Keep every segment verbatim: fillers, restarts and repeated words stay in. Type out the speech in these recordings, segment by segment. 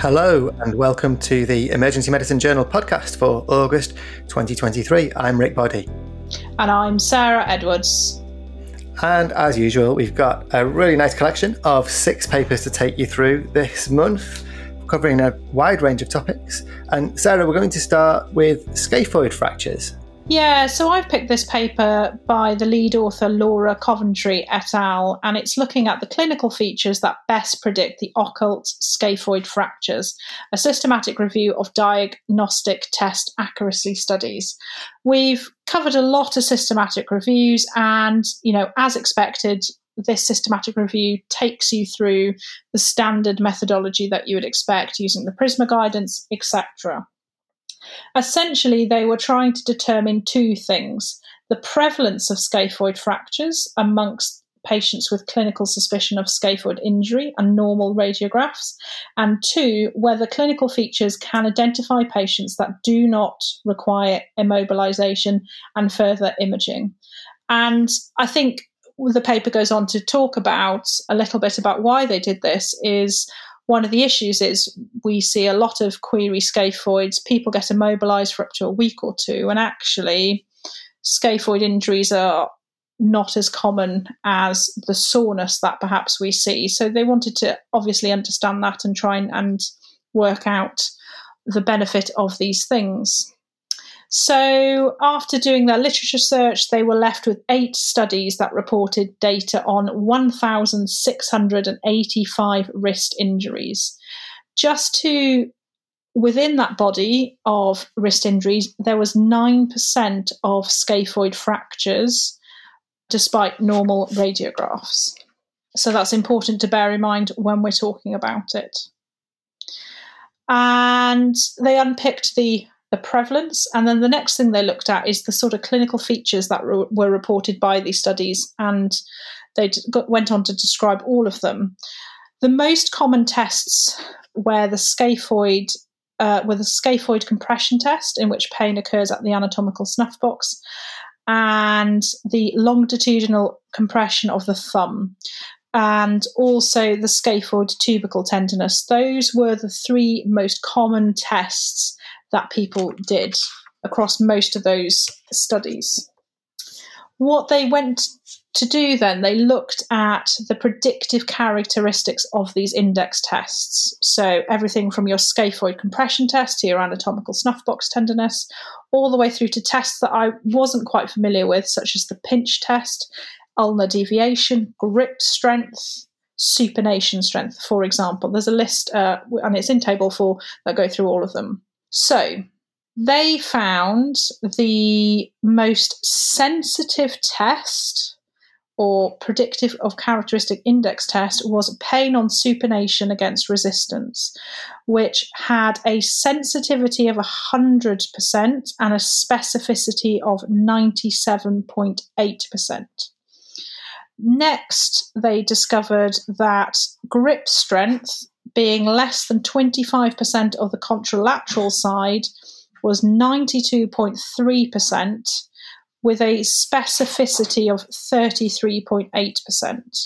Hello and welcome to the Emergency Medicine Journal podcast for August twenty twenty-three. I'm Rick Boddy. And I'm Sarah Edwards. And as usual, we've got a really nice collection of six papers to take you through this month, covering a wide range of topics. And Sarah, we're going to start with scaphoid fractures. Yeah, so I've picked this paper by the lead author Laura Coventry et al, and it's looking at the clinical features that best predict the occult scaphoid fractures, a systematic review of diagnostic test accuracy studies. We've covered a lot of systematic reviews and, you know, as expected, this systematic review takes you through the standard methodology that you would expect using the PRISMA guidance, et cetera. Essentially, they were trying to determine two things: the prevalence of scaphoid fractures amongst patients with clinical suspicion of scaphoid injury and normal radiographs, and two, whether clinical features can identify patients that do not require immobilization and further imaging. And I think the paper goes on to talk about a little bit about why they did this is... One of the issues is we see a lot of query scaphoids. People get immobilized for up to a week or two, and actually scaphoid injuries are not as common as the soreness that perhaps we see. So they wanted to obviously understand that and try and, and work out the benefit of these things. So after doing their literature search, they were left with eight studies that reported data on one thousand six hundred eighty-five wrist injuries. Just to within that body of wrist injuries, there was nine percent of scaphoid fractures despite normal radiographs. So that's important to bear in mind when we're talking about it. And they unpicked the the prevalence. And then the next thing they looked at is the sort of clinical features that re- were reported by these studies. And they d- went on to describe all of them. The most common tests were the scaphoid, uh, were the scaphoid compression test, in which pain occurs at the anatomical snuff box, and the longitudinal compression of the thumb, and also the scaphoid tubercle tenderness. Those were the three most common tests that people did across most of those studies. What they went to do then, they looked at the predictive characteristics of these index tests. So everything from your scaphoid compression test to your anatomical snuffbox tenderness, all the way through to tests that I wasn't quite familiar with, such as the pinch test, ulnar deviation, grip strength, supination strength, for example. There's a list, uh, and it's in table four, that go through all of them. So they found the most sensitive test or predictive of characteristic index test was pain on supination against resistance, which had a sensitivity of one hundred percent and a specificity of ninety-seven point eight percent. Next, they discovered that grip strength being less than twenty-five percent of the contralateral side was ninety-two point three percent with a specificity of thirty-three point eight percent.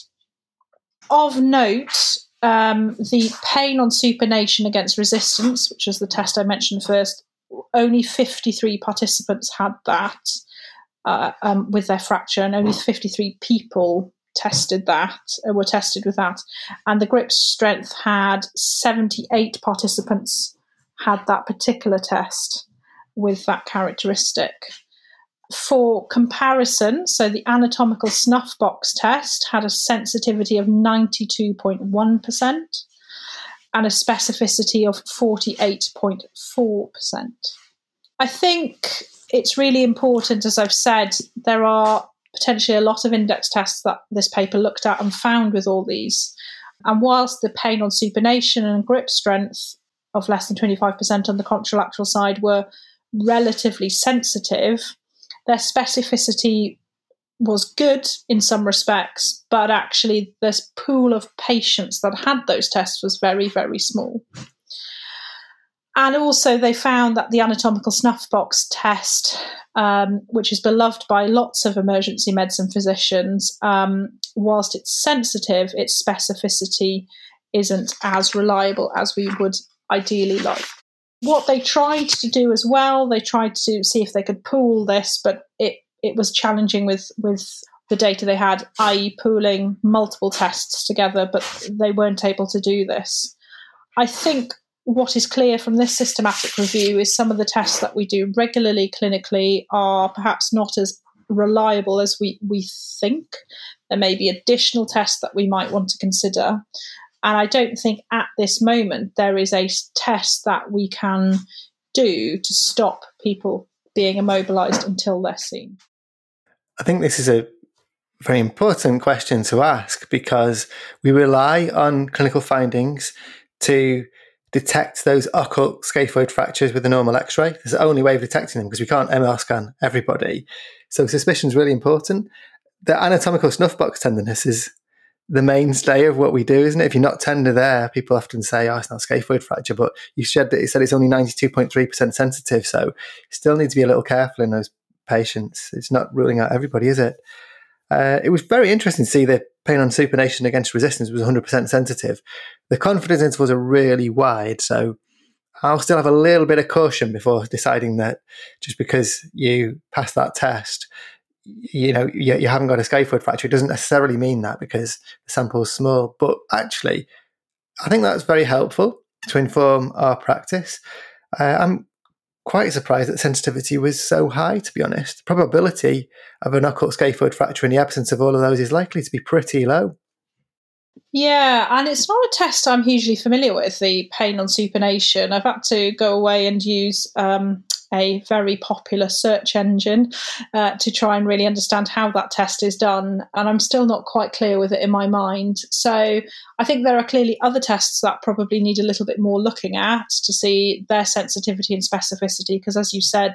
Of note, um, the pain on supination against resistance, which is the test I mentioned first, only fifty-three participants had that uh, um, with their fracture, and only fifty-three people tested that were tested with that, and the grip strength had seventy-eight participants had that particular test with that characteristic. For comparison, so the anatomical snuff box test had a sensitivity of ninety-two point one percent and a specificity of forty-eight point four percent. I think it's really important, as I've said, there are potentially a lot of index tests that this paper looked at and found with all these. And whilst the pain on supination and grip strength of less than twenty-five percent on the contralateral side were relatively sensitive, their specificity was good in some respects, but actually this pool of patients that had those tests was very, very small. And also they found that the anatomical snuffbox test, um, which is beloved by lots of emergency medicine physicians, um, whilst it's sensitive, its specificity isn't as reliable as we would ideally like. What they tried to do as well, they tried to see if they could pool this, but it, it was challenging with, with the data they had, that is pooling multiple tests together, but they weren't able to do this. I think what is clear from this systematic review is some of the tests that we do regularly clinically are perhaps not as reliable as we, we think. There may be additional tests that we might want to consider. And I don't think at this moment there is a test that we can do to stop people being immobilised until they're seen. I think this is a very important question to ask because we rely on clinical findings to detect those occult scaphoid fractures with a normal x-ray. There's the only way of detecting them because we can't M R scan everybody. So suspicion is really important. The anatomical snuffbox tenderness is the mainstay of what we do, isn't it? If you're not tender there, people often say, oh, it's not scaphoid fracture, but you said that it said it's only ninety-two point three percent sensitive. So you still need to be a little careful in those patients. It's not ruling out everybody, is it? Uh, it was very interesting to see the pain on supination against resistance was one hundred percent sensitive. The confidence intervals are really wide, so I'll still have a little bit of caution before deciding that just because you pass that test, you know, you, you haven't got a scaphoid fracture. It doesn't necessarily mean that because the sample is small. But actually, I think that's very helpful to inform our practice. Uh, I'm quite surprised that sensitivity was so high, to be honest. The probability of an occult scaphoid fracture in the absence of all of those is likely to be pretty low. Yeah, and it's not a test I'm hugely familiar with, the pain on supination. I've had to go away and use um, a very popular search engine uh, to try and really understand how that test is done, and I'm still not quite clear with it in my mind. So I think there are clearly other tests that probably need a little bit more looking at to see their sensitivity and specificity, because as you said,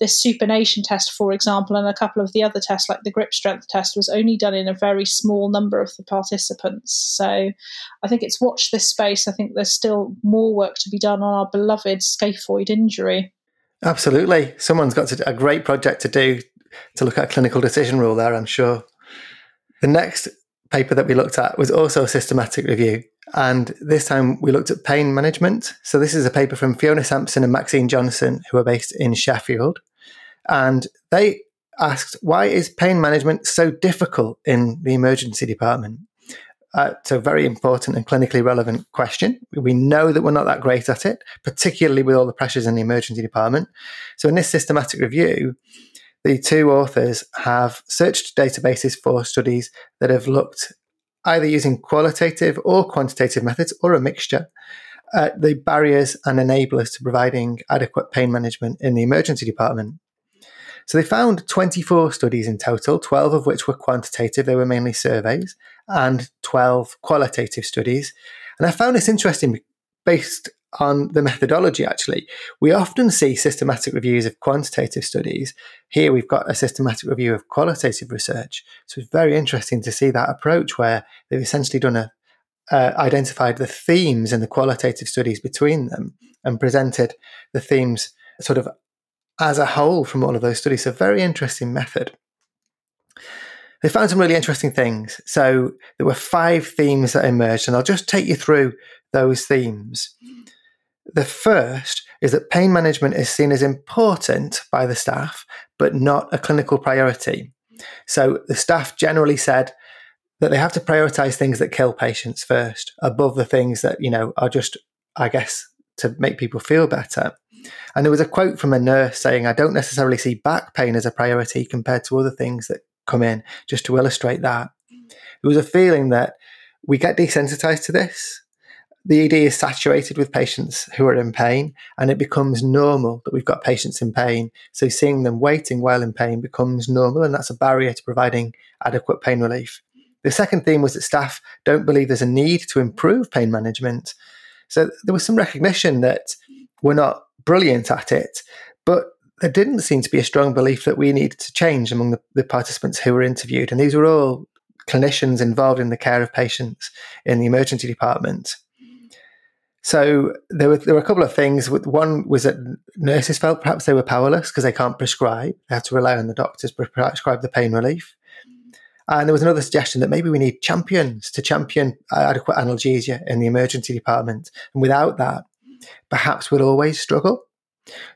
this supination test, for example, and a couple of the other tests like the grip strength test was only done in a very small number of the participants. So I think it's watch this space. I think there's still more work to be done on our beloved scaphoid injury. Absolutely. Someone's got to, a great project to do to look at a clinical decision rule there, I'm sure. The next paper that we looked at was also a systematic review, and this time we looked at pain management. So this is a paper from Fiona Sampson and Maxine Johnson, who are based in Sheffield, and they asked, why is pain management so difficult in the emergency department? Uh, it's a very important and clinically relevant question. We know that we're not that great at it, particularly with all the pressures in the emergency department. So in this systematic review, the two authors have searched databases for studies that have looked either using qualitative or quantitative methods or a mixture at the barriers and enablers to providing adequate pain management in the emergency department. So they found twenty-four studies in total, twelve of which were quantitative, they were mainly surveys, and twelve qualitative studies. And I found this interesting based on the methodology, actually. We often see systematic reviews of quantitative studies. Here we've got a systematic review of qualitative research. So it's very interesting to see that approach where they've essentially done a, uh, identified the themes in the qualitative studies between them and presented the themes sort of as a whole from all of those studies. So very interesting method. They found some really interesting things. So there were five themes that emerged, and I'll just take you through those themes. The first is that pain management is seen as important by the staff, but not a clinical priority. So the staff generally said that they have to prioritise things that kill patients first, above the things that, you know, are just, I guess, to make people feel better. And there was a quote from a nurse saying, I don't necessarily see back pain as a priority compared to other things that come in, just to illustrate that. There was a feeling that we get desensitized to this. The E D is saturated with patients who are in pain, and it becomes normal that we've got patients in pain. So seeing them waiting while in pain becomes normal, and that's a barrier to providing adequate pain relief. The second theme was that staff don't believe there's a need to improve pain management. So there was some recognition that we're not brilliant at it, but there didn't seem to be a strong belief that we needed to change among the, the participants who were interviewed. And these were all clinicians involved in the care of patients in the emergency department. So there were there were a couple of things. One was that nurses felt perhaps they were powerless because they can't prescribe. They had to rely on the doctors to prescribe the pain relief. And there was another suggestion that maybe we need champions to champion adequate analgesia in the emergency department. And without that, perhaps will always struggle.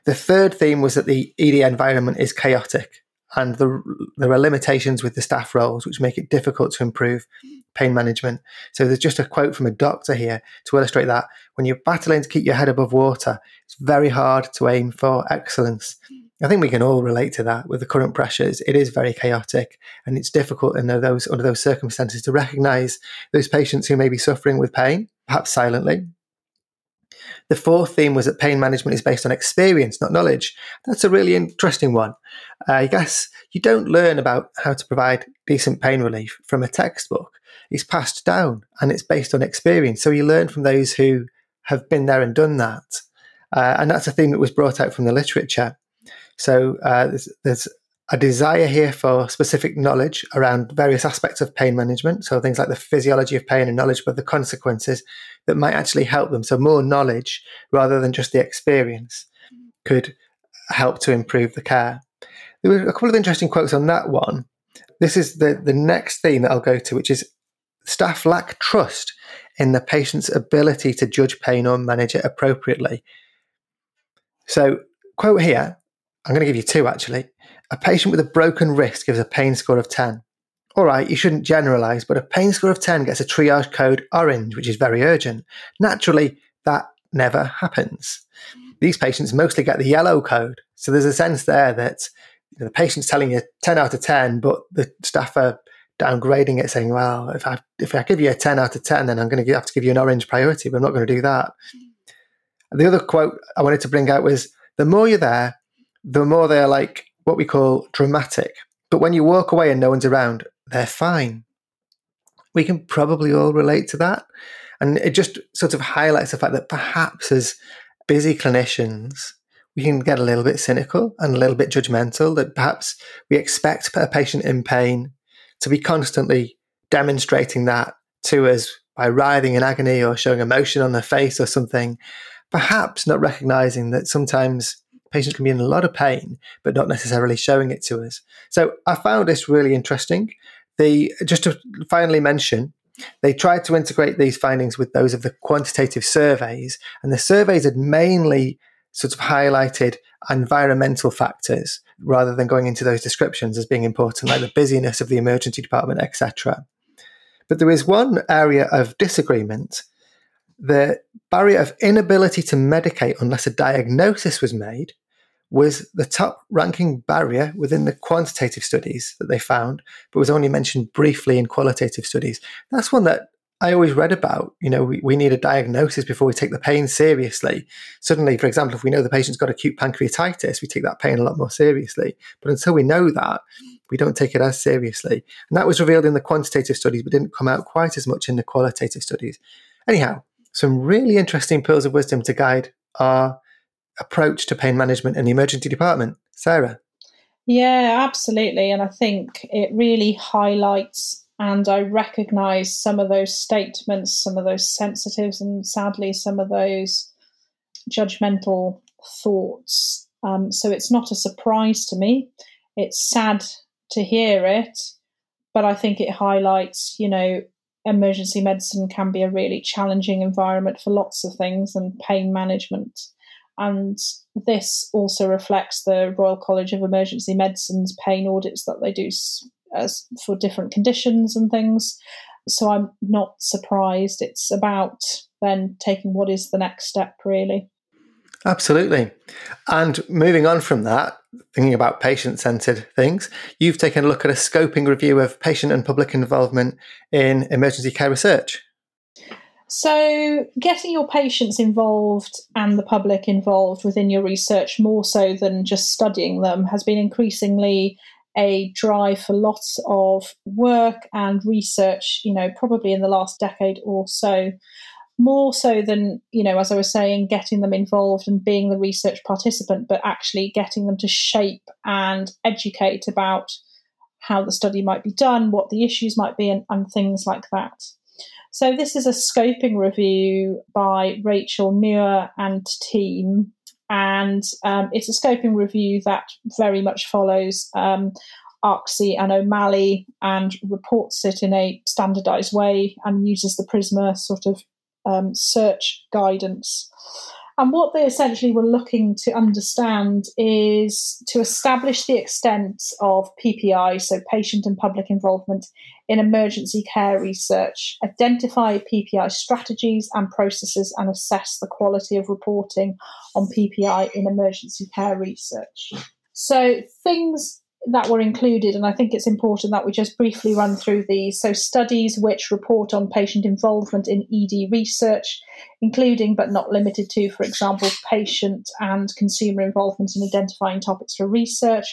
The third theme was that the E D environment is chaotic and the, there are limitations with the staff roles which make it difficult to improve pain management. So there's just a quote from a doctor here to illustrate that. When you're battling to keep your head above water, it's very hard to aim for excellence. I think we can all relate to that with the current pressures. It is very chaotic and it's difficult in those, under those circumstances to recognise those patients who may be suffering with pain, perhaps silently. The fourth theme was that pain management is based on experience, not knowledge. That's a really interesting one. I guess you don't learn about how to provide decent pain relief from a textbook. It's passed down and it's based on experience. So you learn from those who have been there and done that. Uh, and that's a theme that was brought out from the literature. So uh, there's, there's a desire here for specific knowledge around various aspects of pain management. So things like the physiology of pain and knowledge, but the consequences that might actually help them. So more knowledge rather than just the experience could help to improve the care. There were a couple of interesting quotes on that one. This is the, the next theme that I'll go to, which is staff lack trust in the patient's ability to judge pain or manage it appropriately. So quote here, I'm going to give you two actually. A patient with a broken wrist gives a pain score of ten. All right, you shouldn't generalise, but a pain score of ten gets a triage code orange, which is very urgent. Naturally, that never happens. These patients mostly get the yellow code. So there's a sense there that you know, the patient's telling you ten out of ten, but the staff are downgrading it, saying, well, if I if I give you a ten out of ten, then I'm going to have to give you an orange priority, but I'm not going to do that. And the other quote I wanted to bring out was, the more you're there, the more they're like what we call dramatic. But when you walk away and no one's around, they're fine. We can probably all relate to that. And it just sort of highlights the fact that perhaps as busy clinicians, we can get a little bit cynical and a little bit judgmental, that perhaps we expect a patient in pain to be constantly demonstrating that to us by writhing in agony or showing emotion on their face or something, perhaps not recognizing that sometimes patients can be in a lot of pain, but not necessarily showing it to us. So I found this really interesting. The, just to finally mention, they tried to integrate these findings with those of the quantitative surveys, and the surveys had mainly sort of highlighted environmental factors rather than going into those descriptions as being important, like the busyness of the emergency department, et cetera. But there is one area of disagreement. The barrier of inability to medicate unless a diagnosis was made was the top-ranking barrier within the quantitative studies that they found, but was only mentioned briefly in qualitative studies. That's one that I always read about. You know, we, we need a diagnosis before we take the pain seriously. Suddenly, for example, if we know the patient's got acute pancreatitis, we take that pain a lot more seriously. But until we know that, we don't take it as seriously. And that was revealed in the quantitative studies, but didn't come out quite as much in the qualitative studies. Anyhow, some really interesting pearls of wisdom to guide our approach to pain management in the emergency department. Sarah? Yeah, absolutely. And I think it really highlights, and I recognise some of those statements, some of those sensitives, and sadly some of those judgmental thoughts. Um, so it's not a surprise to me. It's sad to hear it, but I think it highlights, you know, emergency medicine can be a really challenging environment for lots of things and pain management. And this also reflects the Royal College of Emergency Medicine's pain audits that they do as for different conditions and things. So I'm not surprised. It's about then taking what is the next step, really. Absolutely. And moving on from that, thinking about patient-centred things, you've taken a look at a scoping review of patient and public involvement in emergency care research. So getting your patients involved and the public involved within your research more so than just studying them has been increasingly a drive for lots of work and research, you know, probably in the last decade or so. More so than, you know, as I was saying, getting them involved and being the research participant, but actually getting them to shape and educate about how the study might be done, what the issues might be, and, and things like that. So this is a scoping review by Rachel Muir and team, and um, it's a scoping review that very much follows um, Arksey and O'Malley and reports it in a standardised way and uses the PRISMA sort of Um, search guidance. And what they essentially were looking to understand is to establish the extent of P P I, so patient and public involvement, in emergency care research, identify P P I strategies and processes, and assess the quality of reporting on P P I in emergency care research. So things that were included, and I think it's important that we just briefly run through these. So studies which report on patient involvement in E D research, including but not limited to, for example, patient and consumer involvement in identifying topics for research,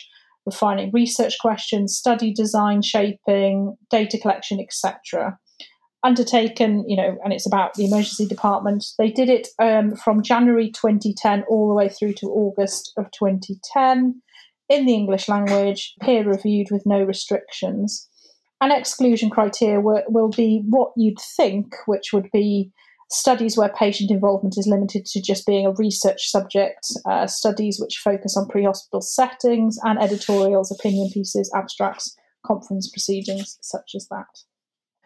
refining research questions, study design, shaping, data collection, et cetera. Undertaken, you know, and it's about the emergency department. They did it um, from January twenty ten all the way through to August of twenty ten. In the English language, peer-reviewed with no restrictions. And exclusion criteria were, will be what you'd think, which would be studies where patient involvement is limited to just being a research subject, uh, studies which focus on pre-hospital settings, and editorials, opinion pieces, abstracts, conference proceedings, such as that.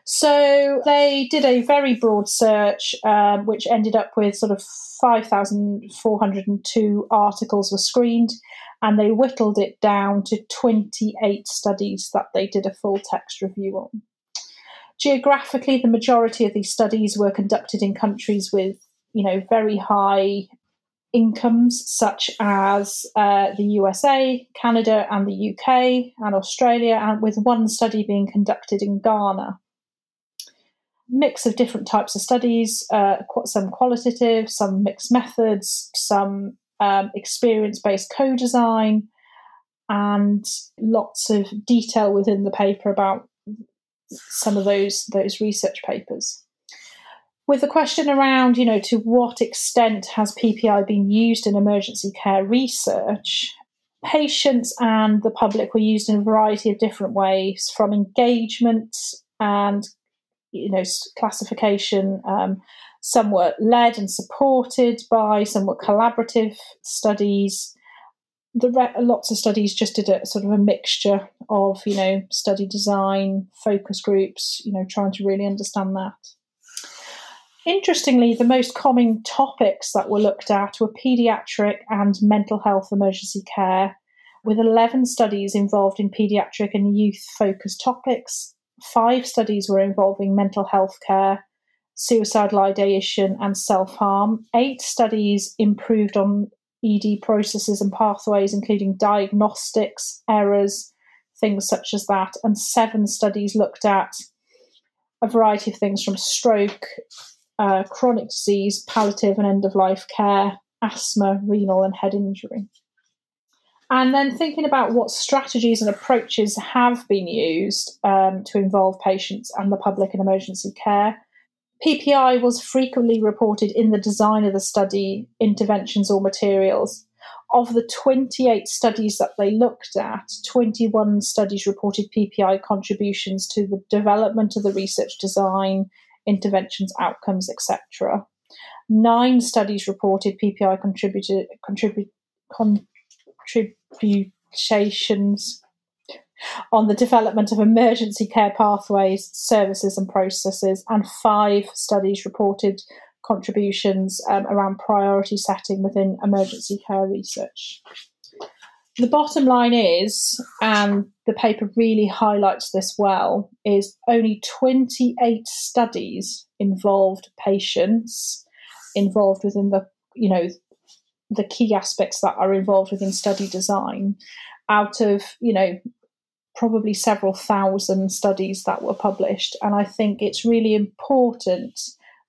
So they did a very broad search, um, which ended up with sort of five thousand four hundred two articles were screened, and they whittled it down to twenty-eight studies that they did a full text review on. Geographically, the majority of these studies were conducted in countries with, you know, very high incomes, such as uh, the U S A, Canada, and the U K, and Australia, and with one study being conducted in Ghana. Mix of different types of studies, uh, some qualitative, some mixed methods, some um, experience-based co-design, and lots of detail within the paper about some of those those research papers. With the question around, you know, to what extent has P P I been used in emergency care research? Patients and the public were used in a variety of different ways, from engagement and you know, classification. Um, some were led and supported by, some were collaborative studies. The re- lots of studies just did a sort of a mixture of, you know, study design, focus groups, you know, trying to really understand that. Interestingly, the most common topics that were looked at were paediatric and mental health emergency care, with eleven studies involved in paediatric and youth-focused topics. Five studies were involving mental health care, suicidal ideation, and self-harm. Eight studies improved on E D processes and pathways, including diagnostics, errors, things such as that. And seven studies looked at a variety of things from stroke, uh, chronic disease, palliative and end-of-life care, asthma, renal and head injury. And then thinking about what strategies and approaches have been used um, to involve patients and the public in emergency care. P P I was frequently reported in the design of the study, interventions or materials. Of the twenty-eight studies that they looked at, twenty-one studies reported P P I contributions to the development of the research design, interventions, outcomes, et cetera. Nine studies reported P P I contributed contributed. Con- contributions on the development of emergency care pathways, services and processes, and five studies reported contributions um, around priority setting within emergency care research. The bottom line is, and the paper really highlights this well, is only twenty-eight studies involved patients, involved within the, you know, the key aspects that are involved within study design, out of, you know, probably several thousand studies that were published. And I think it's really important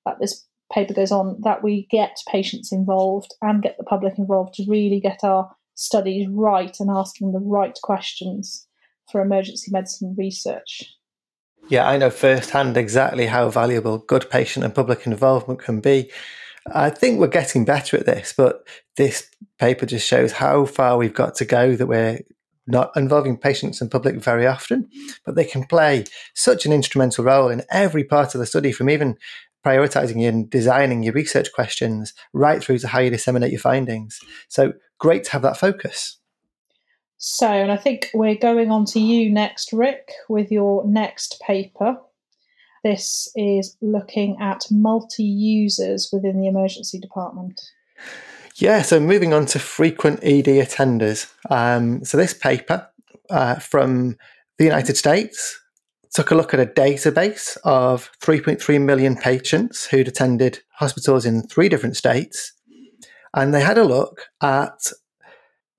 that this paper goes on, that we get patients involved and get the public involved to really get our studies right and asking the right questions for emergency medicine research. Yeah, I know firsthand exactly how valuable good patient and public involvement can be. I think we're getting better at this, but this paper just shows how far we've got to go, that we're not involving patients and public very often, but they can play such an instrumental role in every part of the study, from even prioritising and designing your research questions right through to how you disseminate your findings. So great to have that focus. So, and I think we're going on to you next, Rick, with your next paper. This is looking at multi-users within the emergency department. Yeah, so moving on to frequent E D attenders. Um, so this paper uh, from the United States took a look at a database of three point three million patients who'd attended hospitals in three different states. And they had a look at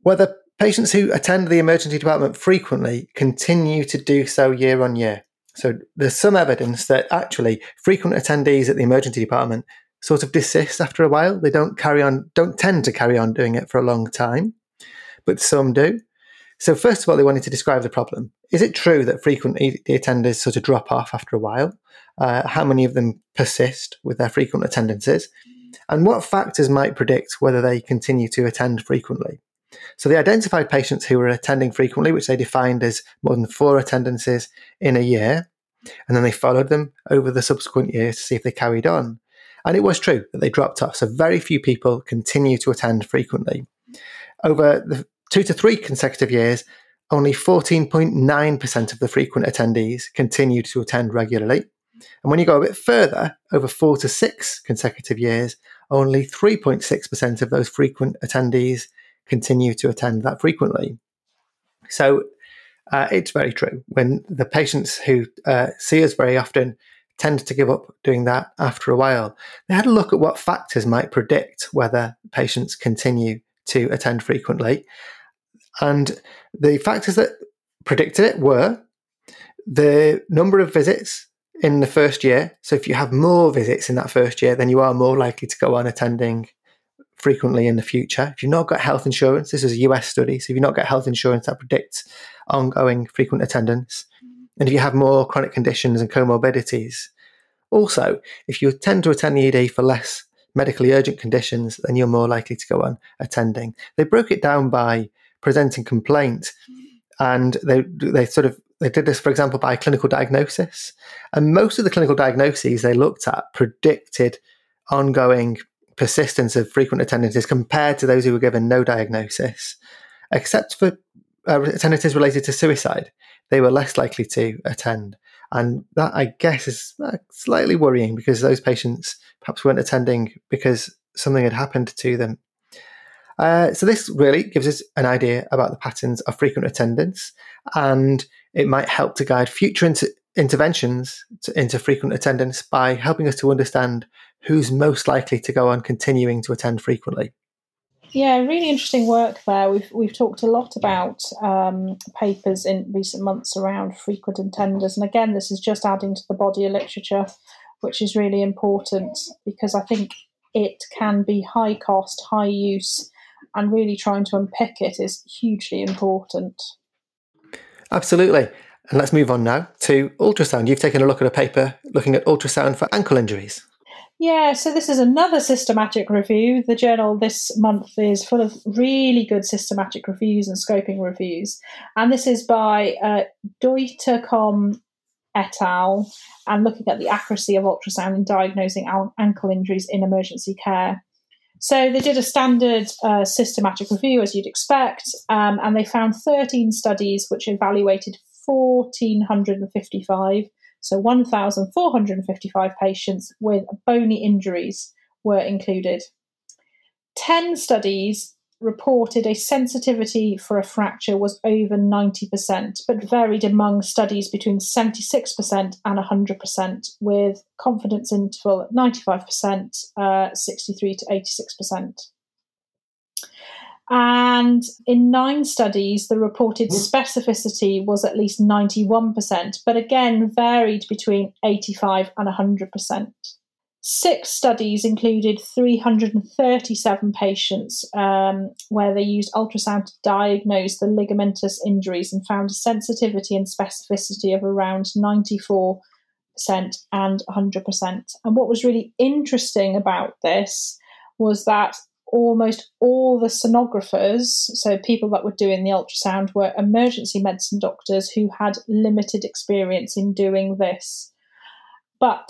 whether patients who attend the emergency department frequently continue to do so year on year. So there's some evidence that actually frequent attendees at the emergency department sort of desist after a while. They don't carry on, don't tend to carry on doing it for a long time, but some do. So first of all, they wanted to describe the problem. Is it true that frequent attenders sort of drop off after a while? Uh, how many of them persist with their frequent attendances? And what factors might predict whether they continue to attend frequently? So they identified patients who were attending frequently, which they defined as more than four attendances in a year. And then they followed them over the subsequent years to see if they carried on. And it was true that they dropped off. So very few people continue to attend frequently. Over the two to three consecutive years, only fourteen point nine percent of the frequent attendees continued to attend regularly. And when you go a bit further, over four to six consecutive years, only three point six percent of those frequent attendees continue to attend that frequently. So uh, it's very true. When the patients who uh, see us very often tend to give up doing that after a while. They had a look at what factors might predict whether patients continue to attend frequently. And the factors that predicted it were the number of visits in the first year. So if you have more visits in that first year, then you are more likely to go on attending frequently in the future. If you've not got health insurance, this is a U S study, so if you've not got health insurance, that predicts ongoing frequent attendance. And if you have more chronic conditions and comorbidities. Also, if you tend to attend the E D for less medically urgent conditions, then you're more likely to go on attending. They broke it down by presenting complaint, and they they sort of they did this, for example, by clinical diagnosis. And most of the clinical diagnoses they looked at predicted ongoing persistence of frequent attendances compared to those who were given no diagnosis, except for uh, attendances related to suicide. They were less likely to attend. And that, I guess, is slightly worrying because those patients perhaps weren't attending because something had happened to them. Uh, so this really gives us an idea about the patterns of frequent attendance, and it might help to guide future inter- interventions to, into frequent attendance by helping us to understand who's most likely to go on continuing to attend frequently. Yeah, really interesting work there. We've we've talked a lot about um, papers in recent months around frequent attenders. And again, this is just adding to the body of literature, which is really important because I think it can be high cost, high use, and really trying to unpick it is hugely important. Absolutely. And let's move on now to ultrasound. You've taken a look at a paper looking at ultrasound for ankle injuries. Yeah, so this is another systematic review. The journal this month is full of really good systematic reviews and scoping reviews. And this is by uh, Deutercom et al. And looking at the accuracy of ultrasound in diagnosing al- ankle injuries in emergency care. So they did a standard uh, systematic review, as you'd expect, um, and they found thirteen studies which evaluated one thousand four hundred fifty-five So one thousand four hundred fifty-five patients with bony injuries were included. ten studies reported a sensitivity for a fracture was over ninety percent, but varied among studies between seventy-six percent and one hundred percent, with confidence interval at ninety-five percent, uh, sixty-three to eighty-six percent. And in nine studies, the reported specificity was at least ninety-one percent, but again varied between eighty-five and one hundred percent. Six studies included three hundred thirty-seven patients um, where they used ultrasound to diagnose the ligamentous injuries and found a sensitivity and specificity of around ninety-four percent and one hundred percent. And what was really interesting about this was that almost all the sonographers, so people that were doing the ultrasound, were emergency medicine doctors who had limited experience in doing this. But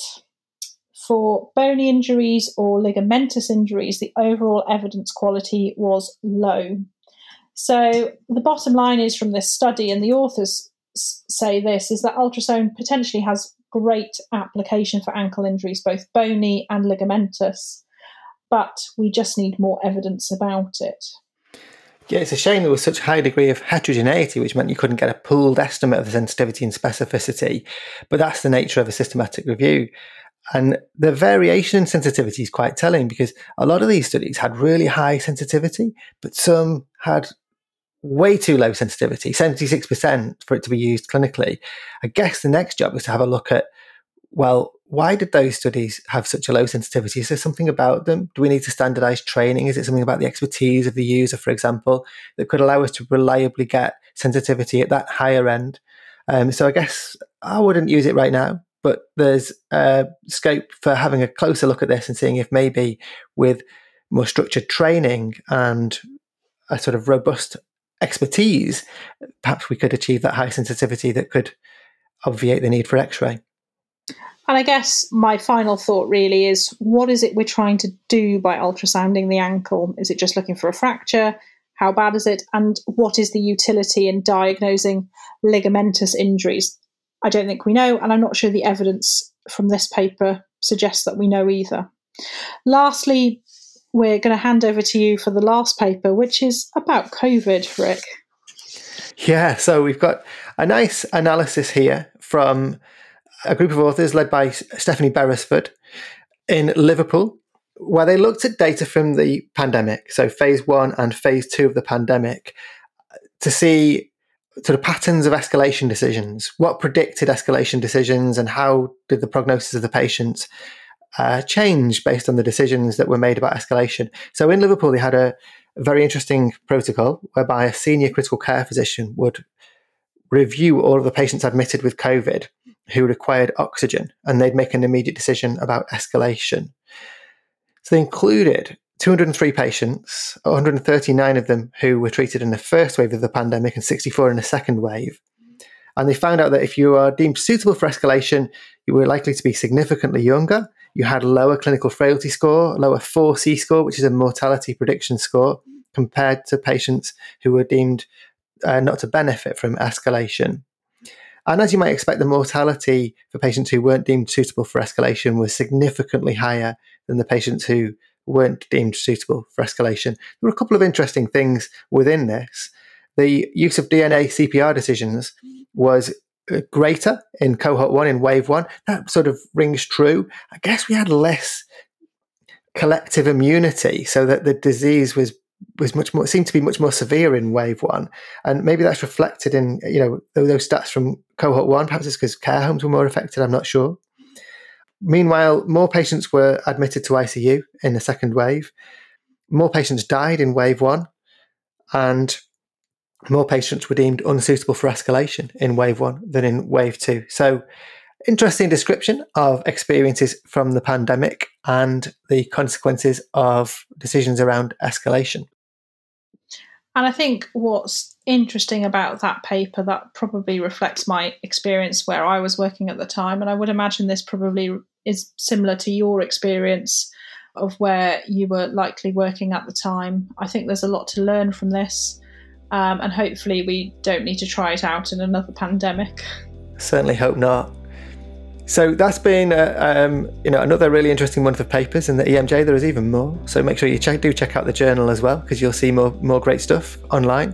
for bony injuries or ligamentous injuries, the overall evidence quality was low. So the bottom line is from this study, and the authors say this, is that ultrasound potentially has great application for ankle injuries, both bony and ligamentous. but we just need more evidence about it. Yeah, it's a shame there was such a high degree of heterogeneity, which meant you couldn't get a pooled estimate of the sensitivity and specificity, but that's the nature of a systematic review. And the variation in sensitivity is quite telling, because a lot of these studies had really high sensitivity, but some had way too low sensitivity, seventy-six percent for it to be used clinically. I guess the next job is to have a look at, well, why did those studies have such a low sensitivity? Is there something about them? Do we need to standardise training? Is it something about the expertise of the user, for example, that could allow us to reliably get sensitivity at that higher end? Um, so I guess I wouldn't use it right now, but there's uh, scope for having a closer look at this and seeing if maybe with more structured training and a sort of robust expertise, perhaps we could achieve that high sensitivity that could obviate the need for X-ray. And I guess my final thought really is, what is it we're trying to do by ultrasounding the ankle? Is it just looking for a fracture? How bad is it? And what is the utility in diagnosing ligamentous injuries? I don't think we know, and I'm not sure the evidence from this paper suggests that we know either. Lastly, we're going to hand over to you for the last paper, which is about COVID, Rick. Yeah, so we've got a nice analysis here from a group of authors led by Stephanie Beresford in Liverpool, where they looked at data from the pandemic, so phase one and phase two of the pandemic, to see sort of patterns of escalation decisions, what predicted escalation decisions, and how did the prognosis of the patients uh, change based on the decisions that were made about escalation. So in Liverpool, they had a very interesting protocol whereby a senior critical care physician would review all of the patients admitted with COVID who required oxygen, and they'd make an immediate decision about escalation. So they included two hundred three patients, one hundred thirty-nine of them who were treated in the first wave of the pandemic and sixty-four in the second wave. And they found out that if you are deemed suitable for escalation, you were likely to be significantly younger. You had lower clinical frailty score, lower four C score, which is a mortality prediction score, compared to patients who were deemed uh, not to benefit from escalation. And as you might expect, the mortality for patients who weren't deemed suitable for escalation was significantly higher than the patients who weren't deemed suitable for escalation. There were a couple of interesting things within this. The use of D N A C P R decisions was greater in cohort one, in wave one. That sort of rings true. I guess we had less collective immunity, so that the disease was was much more seemed to be much more severe in wave one, and maybe that's reflected in, you know, those stats from cohort one. Perhaps it's because care homes were more affected, I'm not sure. Meanwhile, more patients were admitted to I C U in the second wave, more patients died in wave one, and more patients were deemed unsuitable for escalation in wave one than in wave two. So interesting description of experiences from the pandemic and the consequences of decisions around escalation. And I think what's interesting about that paper, that probably reflects my experience where I was working at the time, and I would imagine this probably is similar to your experience of where you were likely working at the time. I think there's a lot to learn from this, um, and hopefully we don't need to try it out in another pandemic. Certainly hope not. So that's been uh, um, you know, another really interesting month of papers in the E M J. There is even more. So make sure you check, do check out the journal as well, because you'll see more, more great stuff online.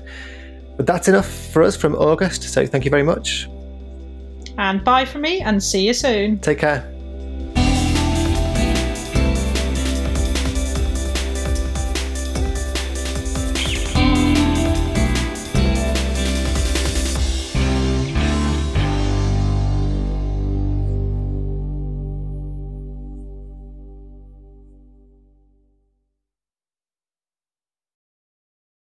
But that's enough for us from August. So thank you very much. And bye from me, and see you soon. Take care.